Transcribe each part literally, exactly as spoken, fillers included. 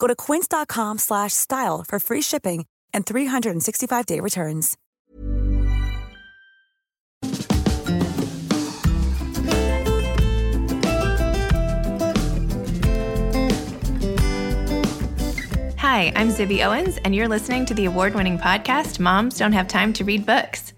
Go to quince dot com slash style for free shipping and three sixty-five day returns. Hi, I'm Zibby Owens, and you're listening to the award-winning podcast, Moms Don't Have Time to Read Books.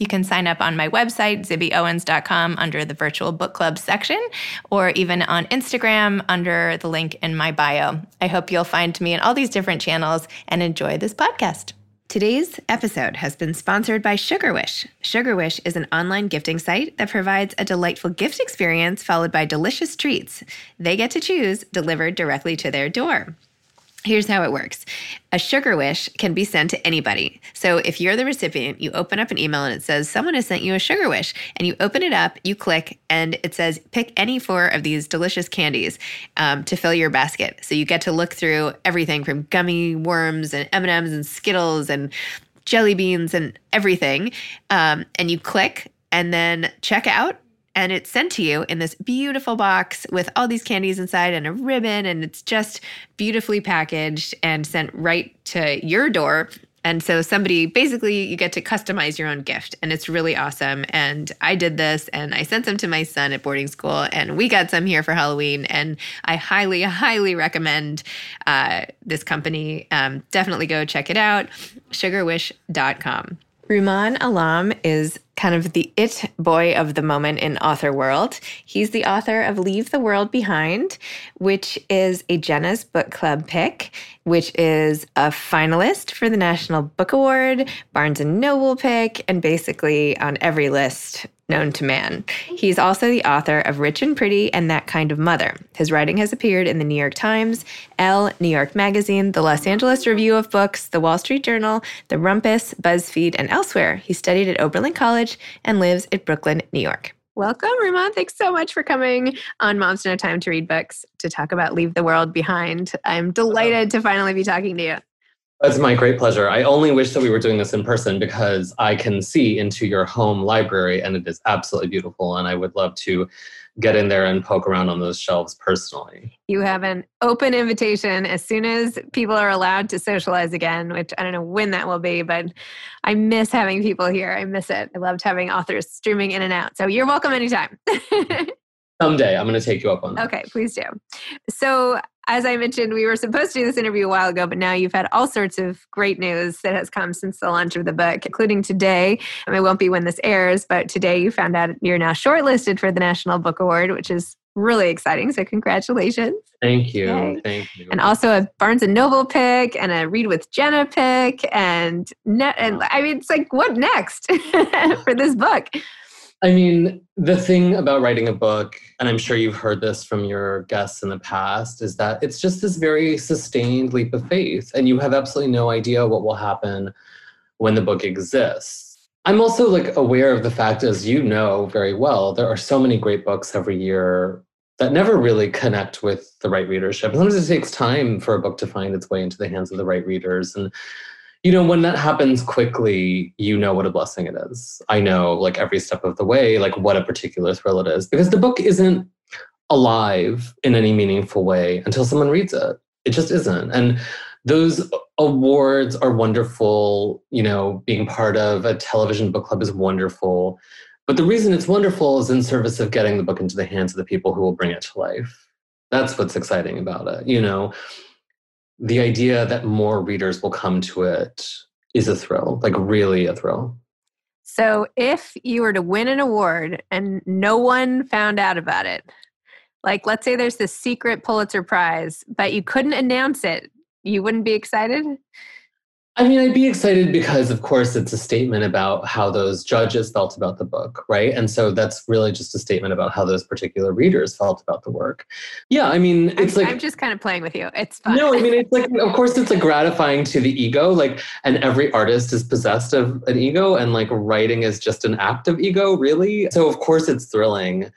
You can sign up on my website, zibby owens dot com, under the virtual book club section, or even on Instagram under the link in my bio. I hope you'll find me in all these different channels and enjoy this podcast. Today's episode has been sponsored by Sugar Wish. Sugar Wish is an online gifting site that provides a delightful gift experience followed by delicious treats. They get to choose, delivered directly to their door. Here's how it works. A Sugar Wish can be sent to anybody. So if you're the recipient, you open up an email and it says, someone has sent you a Sugar Wish. And you open it up, you click, and it says, pick any four of these delicious candies um, to fill your basket. So you get to look through everything from gummy worms and M and M's and Skittles and jelly beans and everything. Um, and you click and then check out. And it's sent to you in this beautiful box with all these candies inside and a ribbon, and it's just beautifully packaged and sent right to your door. And so somebody, basically, you get to customize your own gift, and it's really awesome. And I did this, and I sent some to my son at boarding school, and we got some here for Halloween. And I highly, highly recommend uh, this company. Um, definitely go check it out, sugar wish dot com. Rumaan Alam is kind of the it boy of the moment in author world. He's the author of Leave the World Behind, which is a Jenna's Book Club pick, which is a finalist for the National Book Award, Barnes and Noble pick, and basically on every list known to man. He's also the author of Rich and Pretty and That Kind of Mother. His writing has appeared in the New York Times, Elle, New York Magazine, the Los Angeles Review of Books, the Wall Street Journal, the Rumpus, BuzzFeed, and elsewhere. He studied at Oberlin College and lives in Brooklyn, New York. Welcome, Rumaan. Thanks so much for coming on Moms Don't Have Time to Read Books to talk about Leave the World Behind. I'm delighted to finally be talking to you. That's my great pleasure. I only wish that we were doing this in person because I can see into your home library and it is absolutely beautiful. And I would love to get in there and poke around on those shelves personally. You have an open invitation as soon as people are allowed to socialize again, which I don't know when that will be, but I miss having people here. I miss it. I loved having authors streaming in and out. So you're welcome anytime. Someday I'm going to take you up on that. Okay, please do. So as I mentioned, we were supposed to do this interview a while ago, but now you've had all sorts of great news that has come since the launch of the book, including today. I mean, it won't be when this airs, but today you found out you're now shortlisted for the National Book Award, which is really exciting. So congratulations. Thank you. Yay. Thank you. And also a Barnes and Noble pick and a Read with Jenna pick. And, ne- and I mean, it's like, what next for this book? I mean, the thing about writing a book, and I'm sure you've heard this from your guests in the past, is that it's just this very sustained leap of faith, and you have absolutely no idea what will happen when the book exists. I'm also like aware of the fact, as you know very well, there are so many great books every year that never really connect with the right readership. Sometimes it takes time for a book to find its way into the hands of the right readers. And you know, when that happens quickly, you know what a blessing it is. I know, like, every step of the way, like, what a particular thrill it is. Because the book isn't alive in any meaningful way until someone reads it. It just isn't. And those awards are wonderful. You know, being part of a television book club is wonderful. But the reason it's wonderful is in service of getting the book into the hands of the people who will bring it to life. That's what's exciting about it, you know. The idea that more readers will come to it is a thrill, like really a thrill. So if you were to win an award and no one found out about it, like let's say there's this secret Pulitzer Prize, but you couldn't announce it, you wouldn't be excited? I mean, I'd be excited because, of course, it's a statement about how those judges felt about the book, right? And so that's really just a statement about how those particular readers felt about the work. Yeah, I mean, it's I'm, like... I'm just kind of playing with you. It's fun. No, I mean, it's like, of course, it's like gratifying to the ego, like, and every artist is possessed of an ego, and like writing is just an act of ego, really. So, of course, it's thrilling.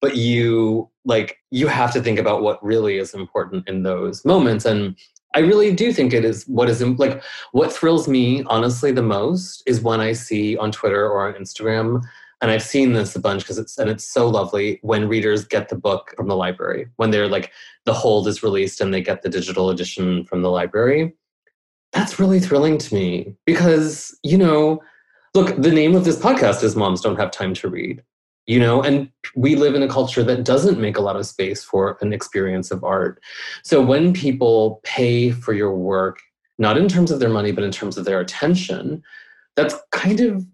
But you, like, you have to think about what really is important in those moments. And I really do think it is what is like what thrills me, honestly, the most is when I see on Twitter or on Instagram, and I've seen this a bunch because it's and it's so lovely when readers get the book from the library, when they're like the hold is released and they get the digital edition from the library. That's really thrilling to me because, you know, look, the name of this podcast is Moms Don't Have Time to Read, you know, and we live in a culture that doesn't make a lot of space for an experience of art. So when people pay for your work, not in terms of their money, but in terms of their attention, that's kind of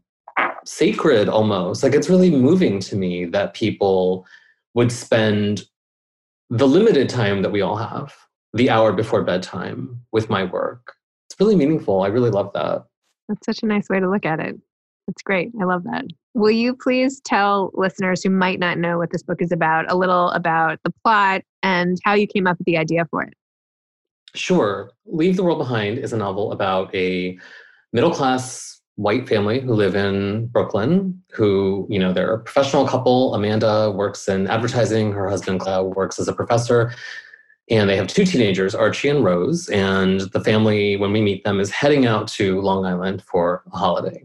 sacred almost. Like, it's really moving to me that people would spend the limited time that we all have, the hour before bedtime, with my work. It's really meaningful. I really love that. That's such a nice way to look at it. That's great. I love that. Will you please tell listeners who might not know what this book is about a little about the plot and how you came up with the idea for it? Sure. Leave the World Behind is a novel about a middle-class white family who live in Brooklyn, who, you know, they're a professional couple. Amanda works in advertising. Her husband, Cloud, works as a professor. And they have two teenagers, Archie and Rose. And the family, when we meet them, is heading out to Long Island for a holiday.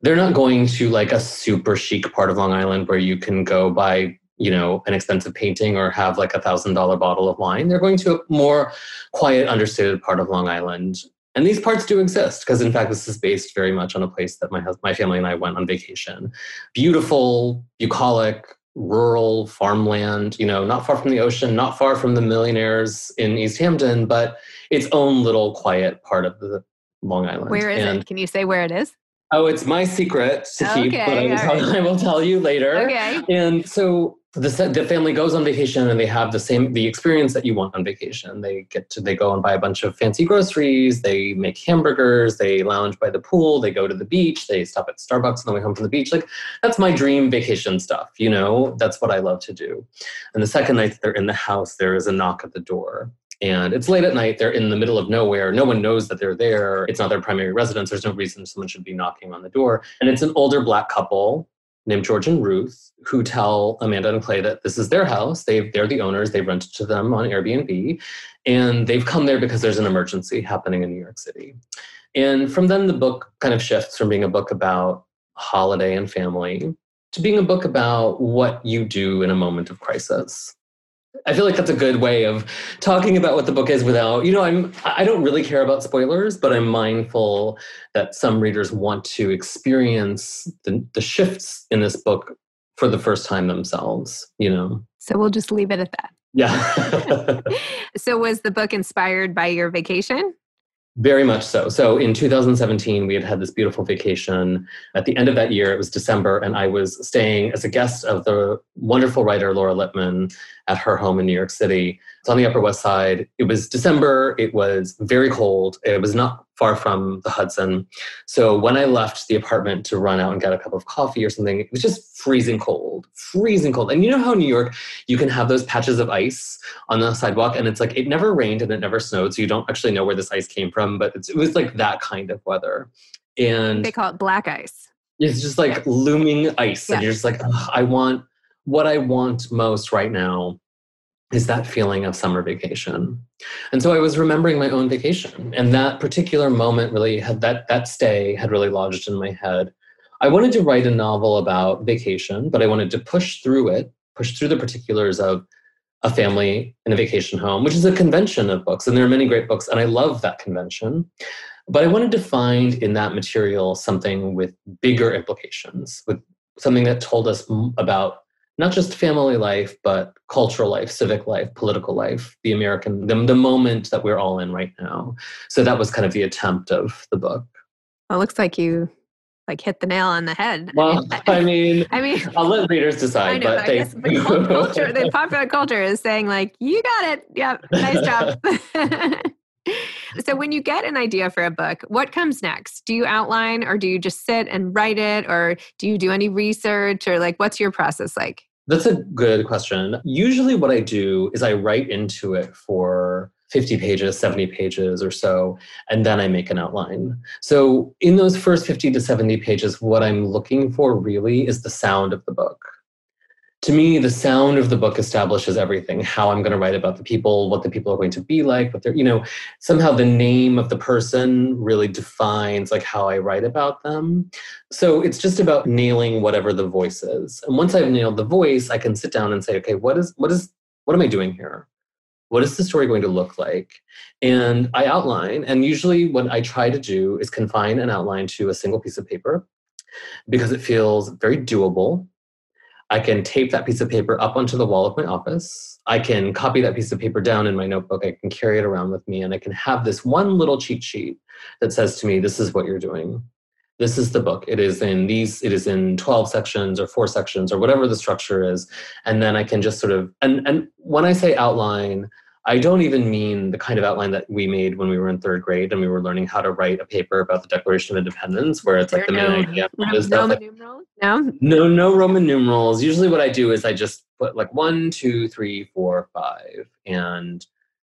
They're not going to like a super chic part of Long Island where you can go buy, you know, an expensive painting or have like a thousand dollar bottle of wine. They're going to a more quiet, understated part of Long Island. And these parts do exist because, in fact, this is based very much on a place that my husband, my family and I went on vacation. Beautiful, bucolic, rural farmland, you know, not far from the ocean, not far from the millionaires in East Hampton, but its own little quiet part of the Long Island. Where is and- it? Can you say where it is? Oh, it's my secret to keep, okay, but I will, tell, right. I will tell you later. Okay. And so the the family goes on vacation and they have the same the experience that you want on vacation. They get to they go and buy a bunch of fancy groceries. They make hamburgers. They lounge by the pool. They go to the beach. They stop at Starbucks on the way home from the beach. Like, that's my dream vacation stuff. You know, that's what I love to do. And the second night they're in the house, there is a knock at the door. And it's late at night. They're in the middle of nowhere. No one knows that they're there. It's not their primary residence. There's no reason someone should be knocking on the door. And it's an older Black couple named George and Ruth who tell Amanda and Clay that this is their house. They've, they're the owners. They rented to them on Airbnb. And they've come there because there's an emergency happening in New York City. And from then, the book kind of shifts from being a book about holiday and family to being a book about what you do in a moment of crisis. I feel like that's a good way of talking about what the book is without, you know, I'm, I don't really care about spoilers, but I'm mindful that some readers want to experience the, the shifts in this book for the first time themselves, you know. So we'll just leave it at that. Yeah. So was the book inspired by your vacation? Very much so. So in two thousand seventeen, we had had this beautiful vacation. At the end of that year, it was December, and I was staying as a guest of the wonderful writer Laura Lippman at her home in New York City. It's on the Upper West Side. It was December. It was very cold. It was not far from the Hudson. So when I left the apartment to run out and get a cup of coffee or something, it was just freezing cold, freezing cold. And you know how in New York, you can have those patches of ice on the sidewalk, and it's like, it never rained and it never snowed. So you don't actually know where this ice came from, but it's, it was like that kind of weather. And they call it black ice. It's just like looming ice. Yeah. And you're just like, I want, what I want most right now is that feeling of summer vacation. And so I was remembering my own vacation, and that particular moment really had, that that stay had really lodged in my head. I wanted to write a novel about vacation, but I wanted to push through it, push through the particulars of a family in a vacation home, which is a convention of books. And there are many great books, and I love that convention. But I wanted to find in that material something with bigger implications, with something that told us about not just family life, but cultural life, civic life, political life, the American, the, the moment that we're all in right now. So that was kind of the attempt of the book. Well, it looks like you like hit the nail on the head. Well, I mean, I mean, I'll let readers decide. I know, but thanks. The culture, the popular culture is saying like, you got it. Yeah, nice job. So when you get an idea for a book, what comes next? Do you outline, or do you just sit and write it, or do you do any research, or like what's your process like? That's a good question. Usually what I do is I write into it for fifty pages, seventy pages or so, and then I make an outline. So in those first fifty to seventy pages, what I'm looking for really is the sound of the book. To me, the sound of the book establishes everything, how I'm going to write about the people, what the people are going to be like, what they're, you know, somehow the name of the person really defines like how I write about them. So it's just about nailing whatever the voice is. And once I've nailed the voice, I can sit down and say, okay, what is, what is, what am I doing here? What is the story going to look like? And I outline, and usually what I try to do is confine an outline to a single piece of paper because it feels very doable. I can tape that piece of paper up onto the wall of my office. I can copy that piece of paper down in my notebook. I can carry it around with me, and I can have this one little cheat sheet that says to me, this is what you're doing. This is the book. It is in these, it is in twelve sections or four sections or whatever the structure is. And then I can just sort of, and, and when I say outline, I don't even mean the kind of outline that we made when we were in third grade and we were learning how to write a paper about the Declaration of Independence, where it's like the main idea. Roman numerals? No? No, no Roman numerals. Usually what I do is I just put like one, two, three, four, five, and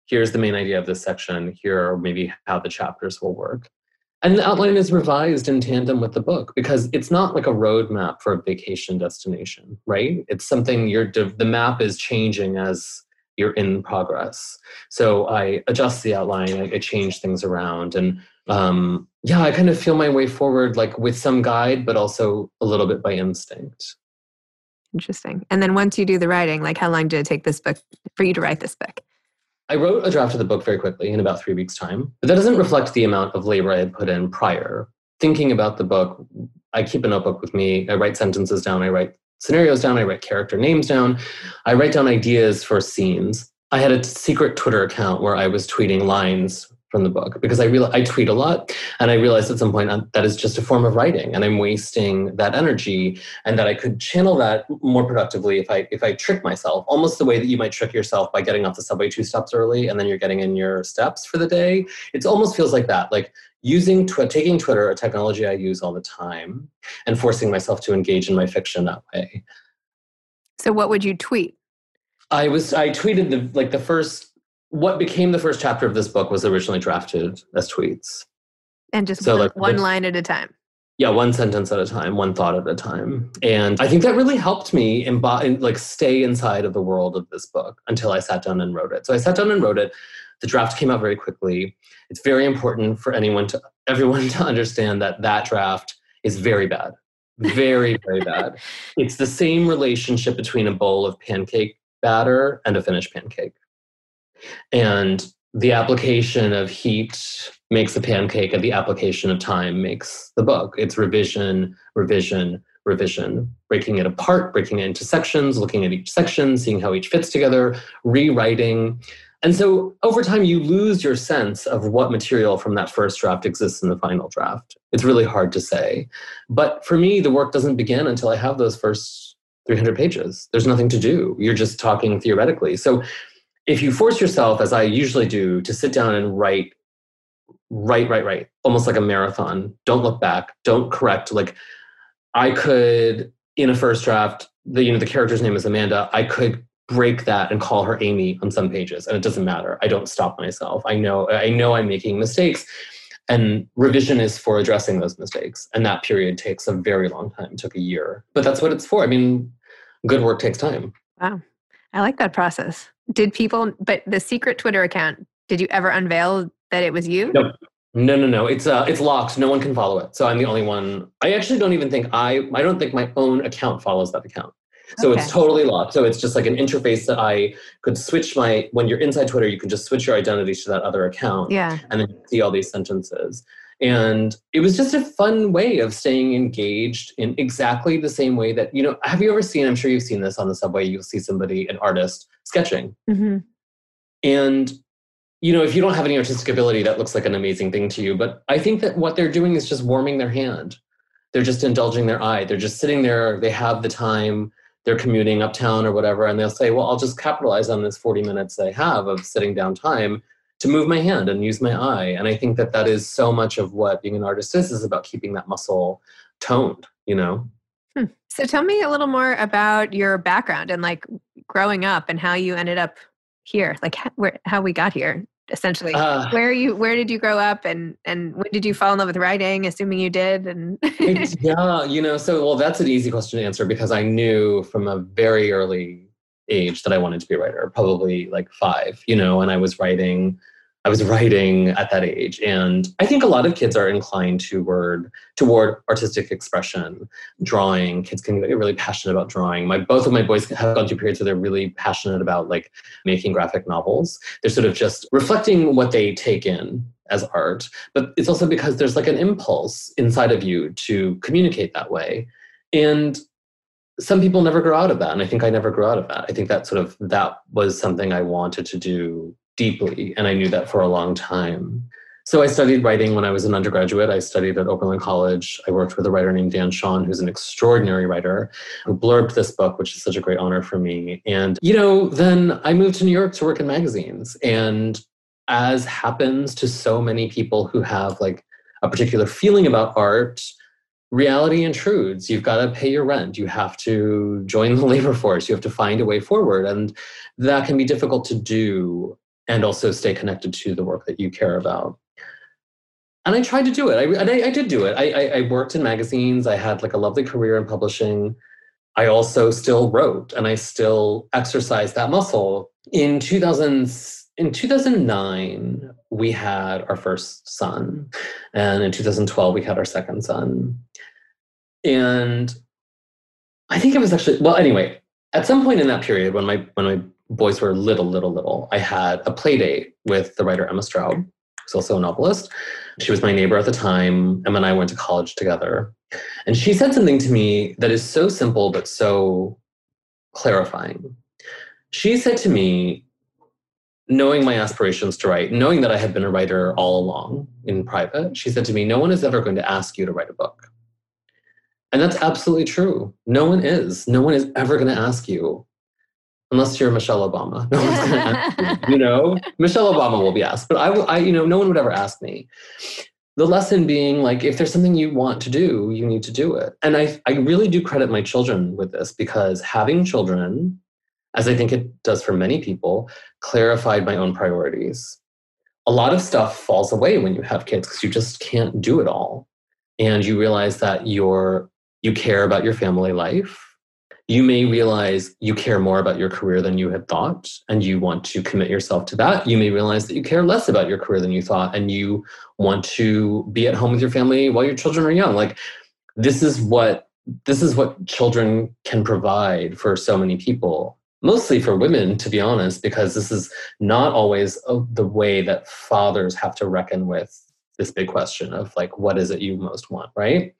here's the main idea of this section. Here are maybe how the chapters will work. And the outline is revised in tandem with the book because it's not like a roadmap for a vacation destination, right? It's something you're, the map is changing as you're in progress. So I adjust the outline, I, I change things around. And um, yeah, I kind of feel my way forward, like with some guide, but also a little bit by instinct. Interesting. And then once you do the writing, like how long did it take this book for you to write this book? I wrote a draft of the book very quickly in about three weeks' time, but that doesn't reflect the amount of labor I had put in prior. Thinking about the book, I keep a notebook with me. I write sentences down. I write scenarios down. I write character names down. I write down ideas for scenes. I had a secret Twitter account where I was tweeting lines from the book because I real I tweet a lot, and I realized at some point that is just a form of writing, and I'm wasting that energy, and that I could channel that more productively if I if I trick myself, almost the way that you might trick yourself by getting off the subway two stops early, and then you're getting in your steps for the day. It almost feels like that, like. Using, tw- taking Twitter, a technology I use all the time, and forcing myself to engage in my fiction that way. So what would you tweet? I was, I tweeted the, like the first, what became the first chapter of this book was originally drafted as tweets. And just so one, like, one line at a time. Yeah, one sentence at a time, one thought at a time. And I think that really helped me imbo- like stay inside of the world of this book until I sat down and wrote it. So I sat down and wrote it. The draft came out very quickly. It's very important for anyone to everyone to understand that that draft is very bad, very, very bad. It's the same relationship between a bowl of pancake batter and a finished pancake. And the application of heat makes the pancake, and the application of time makes the book. It's revision, revision, revision, breaking it apart, breaking it into sections, looking at each section, seeing how each fits together, rewriting. And so over time, you lose your sense of what material from that first draft exists in the final draft. It's really hard to say. But for me, the work doesn't begin until I have those first three hundred pages. There's nothing to do. You're just talking theoretically. So if you force yourself, as I usually do, to sit down and write, write, write, write, almost like a marathon, don't look back, don't correct. Like I could, in a first draft, the, you know, the character's name is Amanda. I could break that and call her Amy on some pages, and it doesn't matter. I don't stop myself. I know I know I'm making mistakes, and revision is for addressing those mistakes, and that period takes a very long time. It took a year, but that's what it's for. I mean, good work takes time. Wow. I like that process. Did people, but the secret Twitter account, did you ever unveil that it was you? Nope. No, no, no. It's uh, it's locked. No one can follow it. So I'm the only one. I actually don't even think I, I don't think my own account follows that account. So okay. It's totally locked. So it's just like an interface that I could switch my, when you're inside Twitter, you can just switch your identity to that other account. Yeah. And then you see all these sentences. And it was just a fun way of staying engaged in exactly the same way that, you know, have you ever seen, I'm sure you've seen this on the subway, you'll see somebody, an artist, sketching. Mm-hmm. And, you know, if you don't have any artistic ability, that looks like an amazing thing to you. But I think that what they're doing is just warming their hand. They're just indulging their eye. They're just sitting there. They have the time. They're commuting uptown or whatever, and they'll say, well, I'll just capitalize on this forty minutes I have of sitting down time to move my hand and use my eye. And I think that that is so much of what being an artist is, is about keeping that muscle toned, you know? Hmm. So tell me a little more about your background and like growing up and how you ended up here, like how, where, how we got here, essentially. Uh, where you, where did you grow up, and, and when did you fall in love with writing, assuming you did? And yeah, you know, so, well, that's an easy question to answer because I knew from a very early age that I wanted to be a writer, probably like five, you know, and I was writing, I was writing at that age. And I think a lot of kids are inclined toward, toward artistic expression, drawing. Kids can get really passionate about drawing. My, both of my boys have gone through periods where they're really passionate about like making graphic novels. They're sort of just reflecting what they take in as art. But it's also because there's like an impulse inside of you to communicate that way. And some people never grow out of that. And I think I never grew out of that. I think that sort of, that was something I wanted to do deeply, and I knew that for a long time. So I studied writing when I was an undergraduate. I studied at Oberlin College. I worked with a writer named Dan Sean, who's an extraordinary writer, who blurbed this book, which is such a great honor for me. And, you know, then I moved to New York to work in magazines. And as happens to so many people who have like a particular feeling about art, reality intrudes. You've got to pay your rent. You have to join the labor force. You have to find a way forward. And that can be difficult to do, and also stay connected to the work that you care about. And I tried to do it. I, and I, I did do it. I, I, I worked in magazines. I had like a lovely career in publishing. I also still wrote, and I still exercised that muscle. In two thousand, in two thousand nine, we had our first son. And in two thousand twelve, we had our second son. And I think it was actually, well, anyway, at some point in that period when my, when my, boys were little, little, little. I had a play date with the writer Emma Straub, who's also a novelist. She was my neighbor at the time. Emma and I went to college together. And she said something to me that is so simple, but so clarifying. She said to me, knowing my aspirations to write, knowing that I had been a writer all along in private, she said to me, no one is ever going to ask you to write a book. And that's absolutely true. No one is. No one is ever going to ask you. Unless you're Michelle Obama, no one's going to ask you, you know, Michelle Obama will be asked, but I, I, you know, no one would ever ask me. The lesson being like, if there's something you want to do, you need to do it. And I, I really do credit my children with this, because having children, as I think it does for many people, clarified my own priorities. A lot of stuff falls away when you have kids because you just can't do it all. And you realize that you're, you care about your family life. You may realize you care more about your career than you had thought, and you want to commit yourself to that. You may realize that you care less about your career than you thought, and you want to be at home with your family while your children are young. Like, this is what, this is what children can provide for so many people, mostly for women, to be honest, because this is not always the way that fathers have to reckon with this big question of like, what is it you most want, right?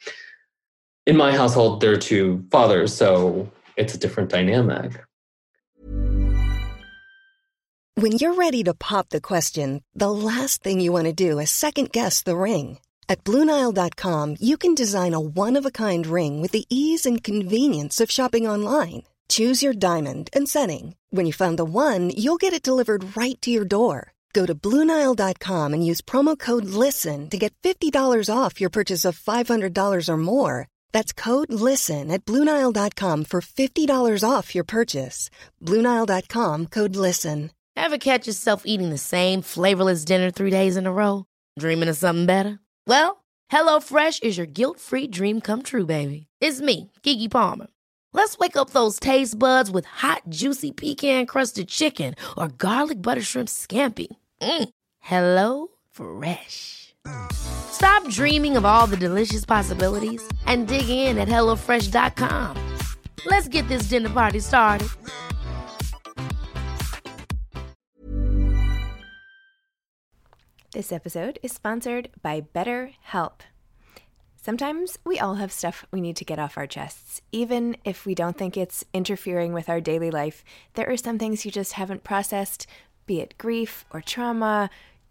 In my household, there are two fathers, so it's a different dynamic. When you're ready to pop the question, the last thing you want to do is second-guess the ring. At Blue Nile dot com, you can design a one-of-a-kind ring with the ease and convenience of shopping online. Choose your diamond and setting. When you find the one, you'll get it delivered right to your door. Go to Blue Nile dot com and use promo code LISTEN to get fifty dollars off your purchase of five hundred dollars or more. That's code LISTEN at Blue Nile dot com for fifty dollars off your purchase. Blue Nile dot com, code LISTEN. Ever catch yourself eating the same flavorless dinner three days in a row? Dreaming of something better? Well, HelloFresh is your guilt-free dream come true, baby. It's me, Keke Palmer. Let's wake up those taste buds with hot, juicy pecan-crusted chicken or garlic butter shrimp scampi. Mm. Hello Fresh. Stop dreaming of all the delicious possibilities and dig in at hello fresh dot com. Let's get this dinner party started. This episode is sponsored by BetterHelp. Sometimes we all have stuff we need to get off our chests. Even if we don't think it's interfering with our daily life, there are some things you just haven't processed, be it grief or trauma,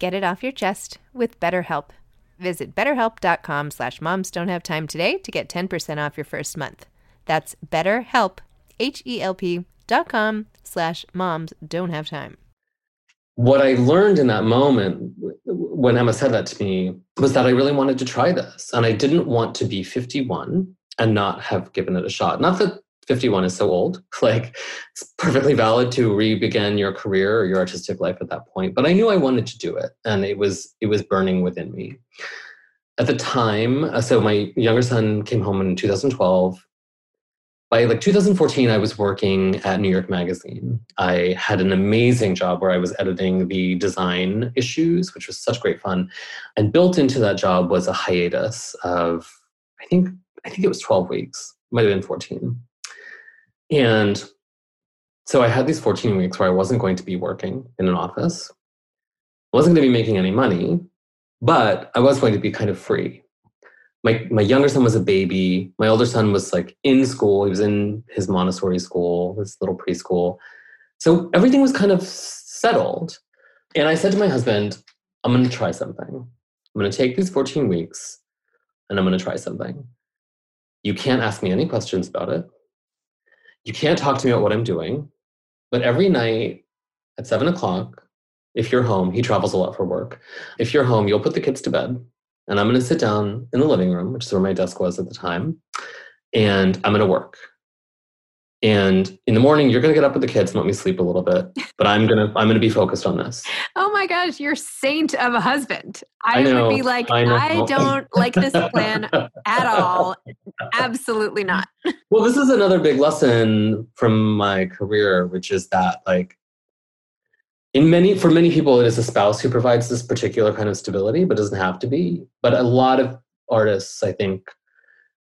Get it off your chest with BetterHelp. Visit BetterHelp.com slash Moms Don't Have Time today to get ten percent off your first month. That's BetterHelp, H E L P dot com slash moms don't have time. What I learned in that moment when Emma said that to me was that I really wanted to try this. And I didn't want to be fifty-one and not have given it a shot. Not that fifty-one is so old. Like, it's perfectly valid to re-begin your career or your artistic life at that point. But I knew I wanted to do it. And it was it was burning within me. At the time, so my younger son came home in two thousand twelve. By like two thousand fourteen, I was working at New York Magazine. I had an amazing job where I was editing the design issues, which was such great fun. And built into that job was a hiatus of, I think, I think it was twelve weeks. Might have been fourteen. And so I had these fourteen weeks where I wasn't going to be working in an office. I wasn't going to be making any money, but I was going to be kind of free. My my younger son was a baby. My older son was like in school. He was in his Montessori school, his little preschool. So everything was kind of settled. And I said to my husband, I'm going to try something. I'm going to take these fourteen weeks and I'm going to try something. You can't ask me any questions about it. You can't talk to me about what I'm doing. But every night at seven o'clock, if you're home, he travels a lot for work. If you're home, you'll put the kids to bed. And I'm going to sit down in the living room, which is where my desk was at the time, and I'm going to work. And in the morning, you're going to get up with the kids and let me sleep a little bit, but I'm going to I'm going to be focused on this. Oh my gosh, you're a saint of a husband. I, I know, would be like, I, I don't like this plan at all. Absolutely not. Well, this is another big lesson from my career, which is that like, In many, for many people, it is a spouse who provides this particular kind of stability, but doesn't have to be. But a lot of artists, I think,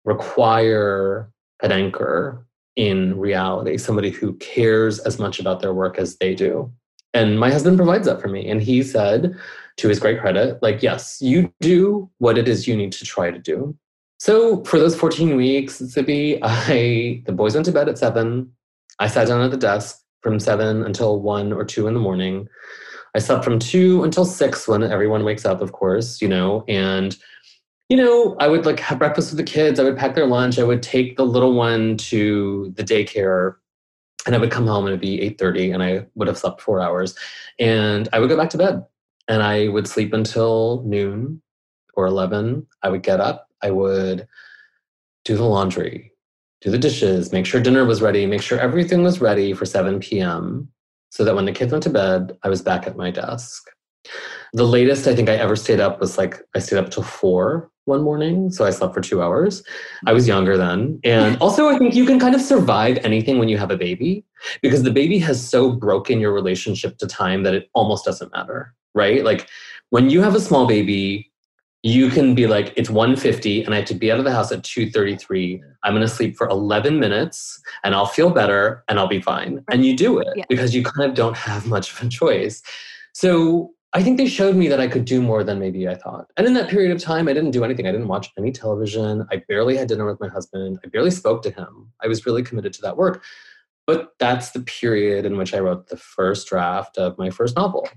require an anchor in reality, somebody who cares as much about their work as they do. And my husband provides that for me. And he said, to his great credit, like, yes, you do what it is you need to try to do. So for those fourteen weeks, Zibby, I, the boys went to bed at seven. I sat down at the desk. From seven until one or two in the morning. I slept from two until six when everyone wakes up, of course, you know, and, you know, I would like have breakfast with the kids. I would pack their lunch. I would take the little one to the daycare and I would come home and it'd be eight thirty and I would have slept four hours and I would go back to bed. And I would sleep until noon or eleven. I would get up. I would do the laundry, do the dishes, make sure dinner was ready, make sure everything was ready for seven p.m. so that when the kids went to bed, I was back at my desk. The latest I think I ever stayed up was like, I stayed up till four one morning. So I slept for two hours. I was younger then. And also I think you can kind of survive anything when you have a baby, because the baby has so broken your relationship to time that it almost doesn't matter, right? Like when you have a small baby, you can be like, it's one fifty and I have to be out of the house at two thirty-three. I'm going to sleep for eleven minutes and I'll feel better and I'll be fine. And you do it yeah. because you kind of don't have much of a choice. So I think they showed me that I could do more than maybe I thought. And in that period of time, I didn't do anything. I didn't watch any television. I barely had dinner with my husband. I barely spoke to him. I was really committed to that work. But that's the period in which I wrote the first draft of my first novel.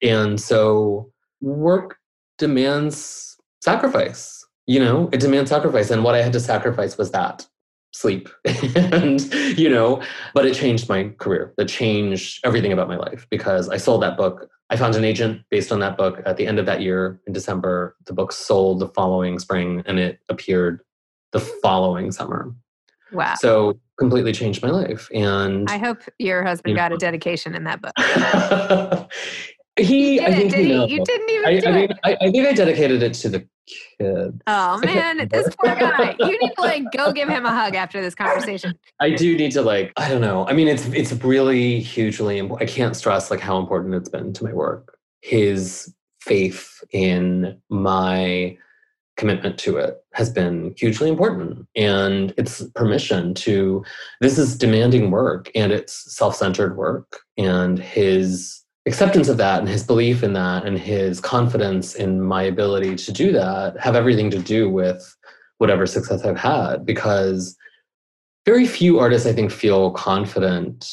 And so work demands sacrifice. You know, it demands sacrifice. And what I had to sacrifice was that. Sleep. And, you know, but it changed my career. It changed everything about my life because I sold that book. I found an agent based on that book at the end of that year in December. The book sold the following spring and it appeared the following summer. Wow. So completely changed my life. And I hope your husband you got know. a dedication in that book. He, you I think did he, he you didn't even I, do I mean, it. I, I think I dedicated it to the kids. Oh man, this poor guy. You need to like go give him a hug after this conversation. I do need to like, I don't know. I mean, it's it's really hugely important. I can't stress like how important it's been to my work. His faith in my commitment to it has been hugely important. And it's permission to, this is demanding work and it's self-centered work, and his acceptance of that and his belief in that and his confidence in my ability to do that have everything to do with whatever success I've had, because very few artists, I think, feel confident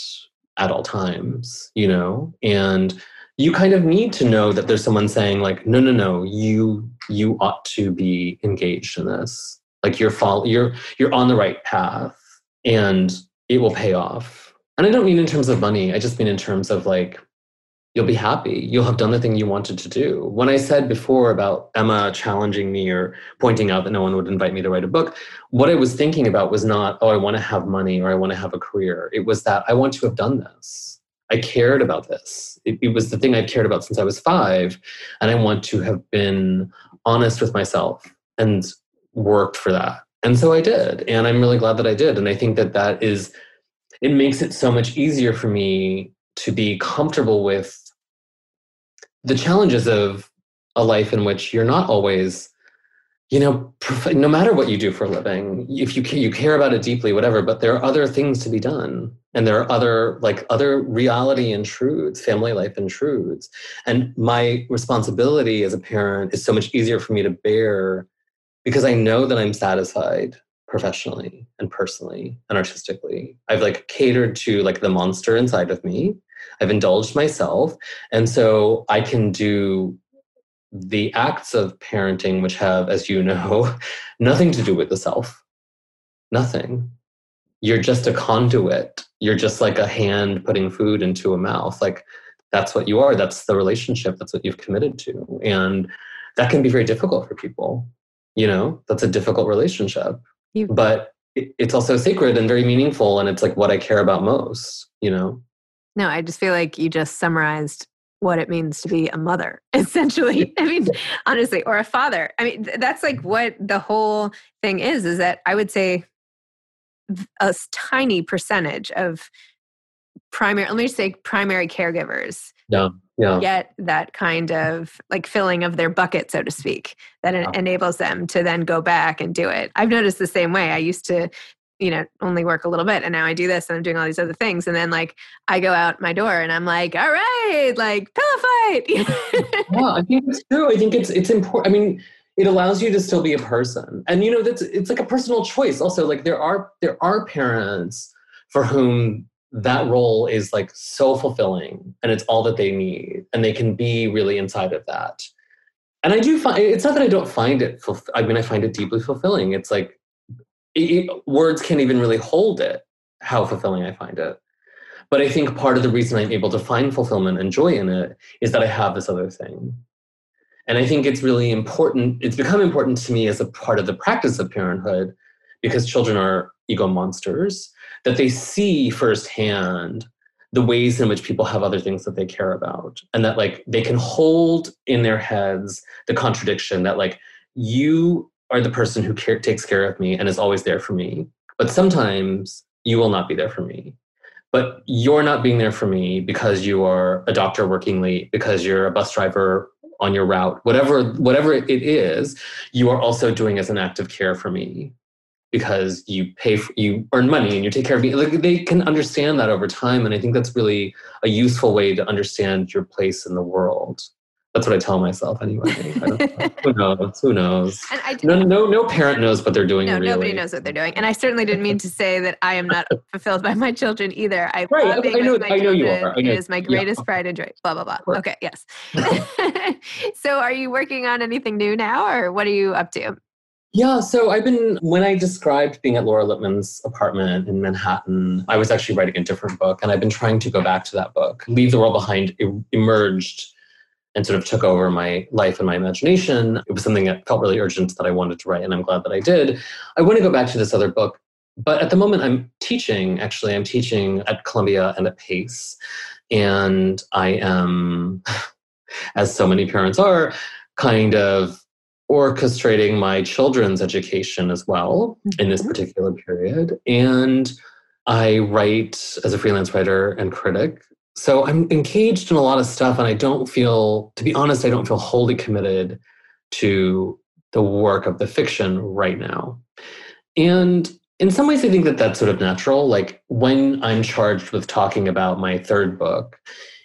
at all times, you know, and you kind of need to know that there's someone saying like, no, no, no, you, you ought to be engaged in this. Like you're follow, you're, you're on the right path and it will pay off. And I don't mean in terms of money. I just mean in terms of like, you'll be happy. You'll have done the thing you wanted to do. When I said before about Emma challenging me or pointing out that no one would invite me to write a book, what I was thinking about was not, oh, I want to have money or I want to have a career. It was that I want to have done this. I cared about this. It, it was the thing I've cared about since I was five. And I want to have been honest with myself and worked for that. And so I did. And I'm really glad that I did. And I think that that is, it makes it so much easier for me to be comfortable with the challenges of a life in which you're not always, you know, no matter what you do for a living, if you you care about it deeply, whatever, but there are other things to be done. And there are other, like other reality intrudes, family life intrudes. And my responsibility as a parent is so much easier for me to bear because I know that I'm satisfied professionally and personally and artistically. I've like catered to like the monster inside of me. I've indulged myself. And so I can do the acts of parenting, which have, as you know, nothing to do with the self. Nothing. You're just a conduit. You're just like a hand putting food into a mouth. Like that's what you are. That's the relationship. That's what you've committed to. And that can be very difficult for people. You know, that's a difficult relationship. You, but it, it's also sacred and very meaningful. And it's like what I care about most, you know? No, I just feel like you just summarized what it means to be a mother, essentially. I mean, honestly, or a father. I mean, that's like what the whole thing is, is that I would say a tiny percentage of primary, let me just say primary caregivers yeah, yeah. get that kind of like filling of their bucket, so to speak, that yeah. enables them to then go back and do it. I've noticed the same way. I used to, you know, only work a little bit and now I do this and I'm doing all these other things. And then like, I go out my door and I'm like, all right, like pillow fight. Yeah, I think it's true. I think it's, it's important. I mean, it allows you to still be a person. And you know, that's, it's like a personal choice. Also, like there are, there are parents for whom that role is like so fulfilling and it's all that they need. And they can be really inside of that. And I do find, it's not that I don't find it, fulf- I mean, I find it deeply fulfilling. It's like, it, it, words can't even really hold it, how fulfilling I find it. But I think part of the reason I'm able to find fulfillment and joy in it is that I have this other thing. And I think it's really important. It's become important to me as a part of the practice of parenthood, because children are ego monsters, that they see firsthand the ways in which people have other things that they care about. And that, like, they can hold in their heads the contradiction that, like, you are the person who care, takes care of me and is always there for me. But sometimes you will not be there for me. But you're not being there for me because you are a doctor working late, because you're a bus driver on your route, whatever, whatever it is, you are also doing as an act of care for me because you pay, for, you earn money and you take care of me. Like, they can understand that over time. And I think that's really a useful way to understand your place in the world. That's what I tell myself anyway. I don't know. Who knows? Who knows? And I no, no, no parent knows what they're doing. No, really. Nobody knows what they're doing. And I certainly didn't mean to say that I am not fulfilled by my children either. I right. love being I know, with my I know children. You are. I know. It is my greatest yeah. pride and joy. Blah, blah, blah. Okay, yes. So are you working on anything new now, or what are you up to? Yeah, so I've been, when I described being at Laura Lippman's apartment in Manhattan, I was actually writing a different book, and I've been trying to go back to that book. Leave the World Behind emerged and sort of took over my life and my imagination. It was something that felt really urgent that I wanted to write, and I'm glad that I did. I want to go back to this other book, but at the moment I'm teaching, actually. I'm teaching at Columbia and at Pace. And I am, as so many parents are, kind of orchestrating my children's education as well mm-hmm. in this particular period. And I write as a freelance writer and critic. So I'm engaged in a lot of stuff, and I don't feel, to be honest, I don't feel wholly committed to the work of the fiction right now. And in some ways, I think that that's sort of natural. Like, when I'm charged with talking about my third book,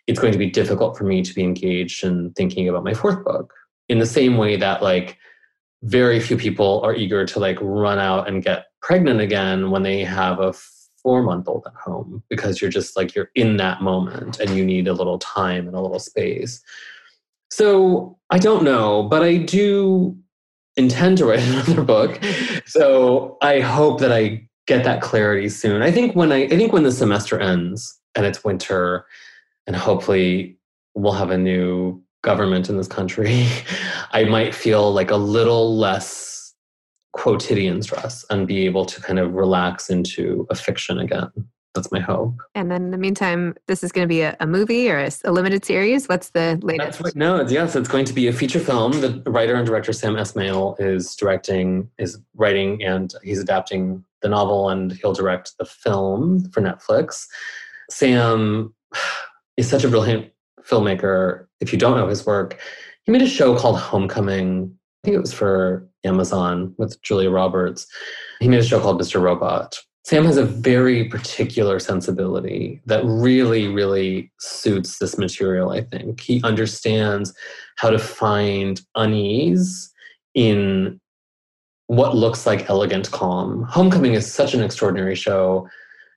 it's going to be difficult for me to be engaged in thinking about my fourth book. In the same way that, like, very few people are eager to, like, run out and get pregnant again when they have a four-month-old at home, because you're just like, you're in that moment and you need a little time and a little space. So I don't know, but I do intend to write another book. So I hope that I get that clarity soon. I think when I, I think when the semester ends and it's winter, and hopefully we'll have a new government in this country, I might feel like a little less quotidian stress and be able to kind of relax into a fiction again. That's my hope. And then in the meantime, this is going to be a, a movie or a, a limited series. What's the latest? That's right. No, it's, yes, it's going to be a feature film. The writer and director Sam Esmail is directing, is writing, and he's adapting the novel, and he'll direct the film for Netflix. Sam is such a brilliant filmmaker. If you don't know his work, he made a show called Homecoming. I think it was for Amazon with Julia Roberts. He made a show called Mister Robot. Sam has a very particular sensibility that really, really suits this material, I think. He understands how to find unease in what looks like elegant calm. Homecoming is such an extraordinary show.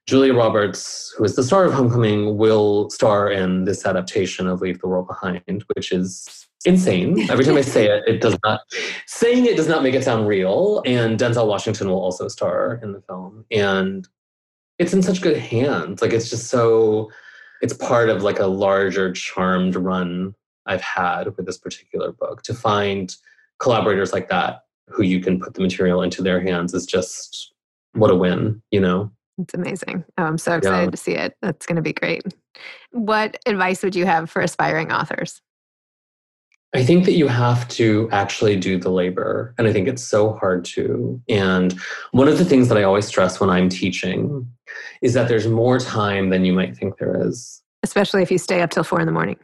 Julia Roberts, who is the star of Homecoming, will star in this adaptation of Leave the World Behind, which is insane. Every time I say it, it does not, saying it does not make it sound real. And Denzel Washington will also star in the film. And it's in such good hands. Like, it's just so, it's part of, like, a larger charmed run I've had with this particular book. To find collaborators like that, who you can put the material into their hands, is just, what a win, you know? It's amazing. Oh, I'm so excited yeah. to see it. That's going to be great. What advice would you have for aspiring authors? I think that you have to actually do the labor, and I think it's so hard to. And one of the things that I always stress when I'm teaching is that there's more time than you might think there is. Especially if you stay up till four in the morning.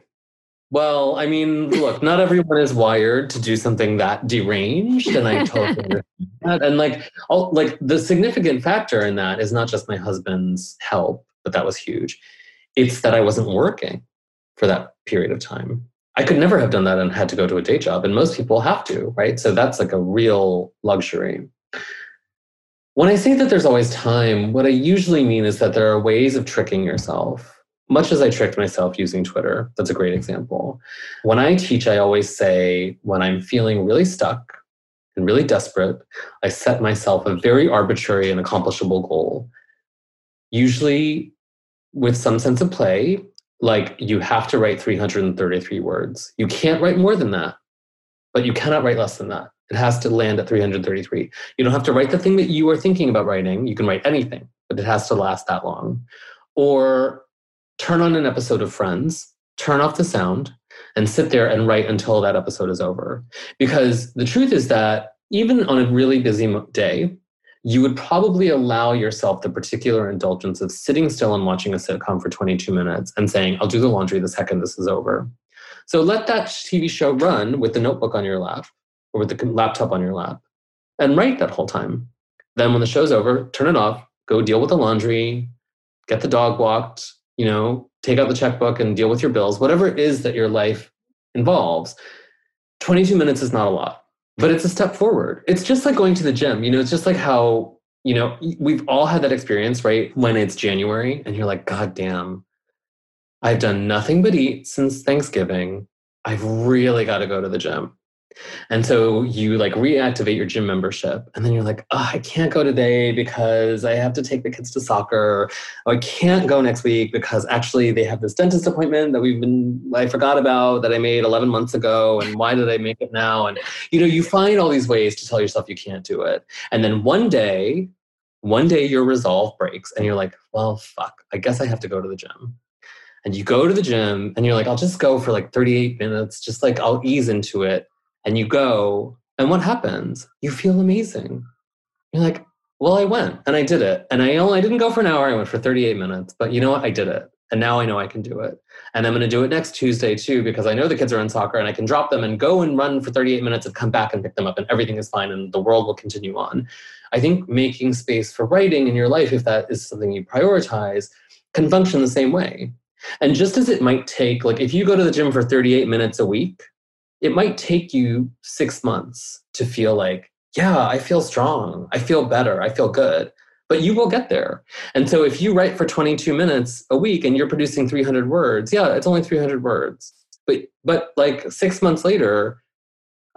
Well, I mean, look, not everyone is wired to do something that deranged, and I totally understand that. And like, all, like the significant factor in that is not just my husband's help, but that was huge. It's that I wasn't working for that period of time. I could never have done that and had to go to a day job. And most people have to, right? So that's like a real luxury. When I say that there's always time, what I usually mean is that there are ways of tricking yourself. Much as I tricked myself using Twitter, that's a great example. When I teach, I always say, when I'm feeling really stuck and really desperate, I set myself a very arbitrary and accomplishable goal. Usually with some sense of play, like you have to write three hundred thirty-three words. You can't write more than that, but you cannot write less than that. It has to land at three hundred thirty-three. You don't have to write the thing that you are thinking about writing. You can write anything, but it has to last that long. Or turn on an episode of Friends, turn off the sound, and sit there and write until that episode is over. Because the truth is that even on a really busy day, you would probably allow yourself the particular indulgence of sitting still and watching a sitcom for twenty-two minutes and saying, I'll do the laundry the second this is over. So let that T V show run with the notebook on your lap or with the laptop on your lap and write that whole time. Then when the show's over, turn it off, go deal with the laundry, get the dog walked, you know, take out the checkbook and deal with your bills, whatever it is that your life involves. twenty-two minutes is not a lot. But it's a step forward. It's just like going to the gym. You know, it's just like how, you know, we've all had that experience, right? When it's January and you're like, God damn, I've done nothing but eat since Thanksgiving. I've really got to go to the gym. And so you like reactivate your gym membership. And then you're like, oh, I can't go today because I have to take the kids to soccer. Or I can't go next week because actually they have this dentist appointment that we've been, I forgot about that I made eleven months ago. And why did I make it now? And, you know, you find all these ways to tell yourself you can't do it. And then one day, one day your resolve breaks and you're like, well, fuck, I guess I have to go to the gym. And you go to the gym and you're like, I'll just go for like thirty-eight minutes. Just like I'll ease into it. And you go, and what happens? You feel amazing. You're like, well, I went, and I did it. And I only I didn't go for an hour, I went for thirty-eight minutes. But you know what? I did it. And now I know I can do it. And I'm going to do it next Tuesday, too, because I know the kids are in soccer, and I can drop them and go and run for thirty-eight minutes and come back and pick them up, and everything is fine, and the world will continue on. I think making space for writing in your life, if that is something you prioritize, can function the same way. And just as it might take, like if you go to the gym for thirty-eight minutes a week, it might take you six months to feel like, yeah, I feel strong. I feel better. I feel good. But you will get there. And so if you write for twenty-two minutes a week and you're producing three hundred words, yeah, it's only three hundred words. But but like six months later,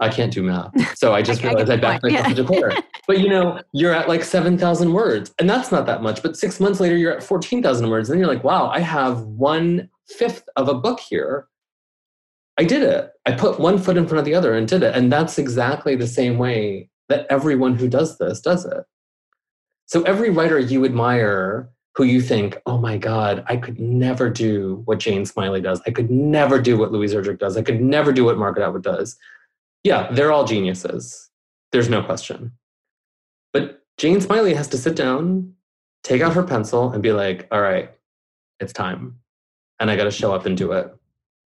I can't do math. So I just I, realized I, I backed myself into a corner. But you know, you're at like seven thousand words. And that's not that much. But six months later, you're at fourteen thousand words. And then you're like, wow, I have one fifth of a book here. I did it. I put one foot in front of the other and did it. And that's exactly the same way that everyone who does this does it. So every writer you admire who you think, oh my God, I could never do what Jane Smiley does. I could never do what Louise Erdrich does. I could never do what Margaret Atwood does. Yeah, they're all geniuses. There's no question. But Jane Smiley has to sit down, take out her pencil and be like, all right, it's time. And I got to show up and do it.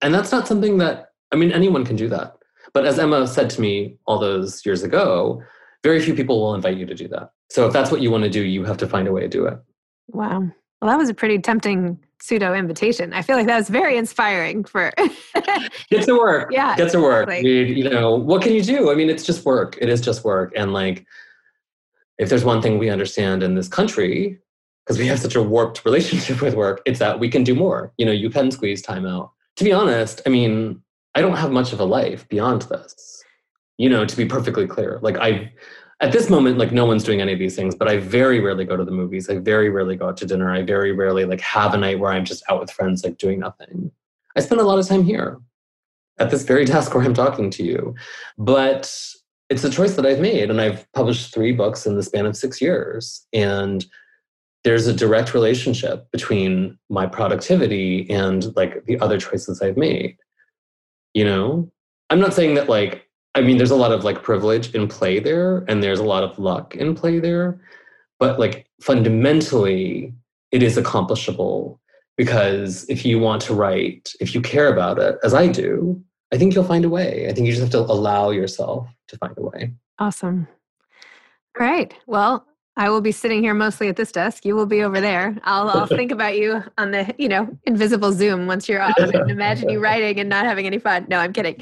And that's not something that, I mean, anyone can do that. But as Emma said to me all those years ago, very few people will invite you to do that. So if that's what you want to do, you have to find a way to do it. Wow. Well, that was a pretty tempting pseudo invitation. I feel like that was very inspiring for... Get to work. Yeah. Get to work. Exactly. You, you know, what can you do? I mean, it's just work. It is just work. And like, if there's one thing we understand in this country, because we have such a warped relationship with work, it's that we can do more. You know, you can squeeze time out. To be honest, I mean, I don't have much of a life beyond this, you know, to be perfectly clear. Like I, at this moment, like no one's doing any of these things, but I very rarely go to the movies. I very rarely go out to dinner. I very rarely like have a night where I'm just out with friends, like doing nothing. I spend a lot of time here at this very desk where I'm talking to you, but it's a choice that I've made. And I've published three books in the span of six years. And there's a direct relationship between my productivity and like the other choices I've made. You know, I'm not saying that like, I mean, there's a lot of like privilege in play there and there's a lot of luck in play there, but like fundamentally it is accomplishable because if you want to write, if you care about it, as I do, I think you'll find a way. I think you just have to allow yourself to find a way. Awesome. All right. Well, I will be sitting here mostly at this desk. You will be over there. I'll, I'll think about you on the, you know, invisible Zoom once you're off and imagine you writing and not having any fun. No, I'm kidding.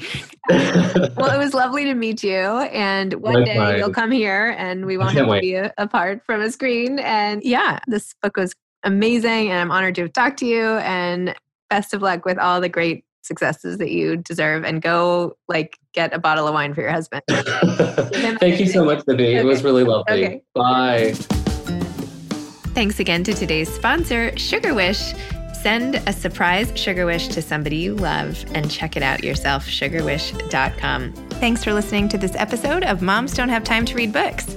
Well, it was lovely to meet you. And one Likewise. Day you'll come here and we won't have to be apart from a screen. And yeah, this book was amazing. And I'm honored to have talked to you. And best of luck with all the great successes that you deserve, and go like get a bottle of wine for your husband. Thank you so much, Zibby. Okay. It was really lovely. Okay. Bye. thanks again to today's sponsor, Sugar Wish. Send a surprise Sugar Wish to somebody you love and check it out yourself, sugar wish dot com. Thanks for listening to this episode of Moms Don't Have Time to Read Books.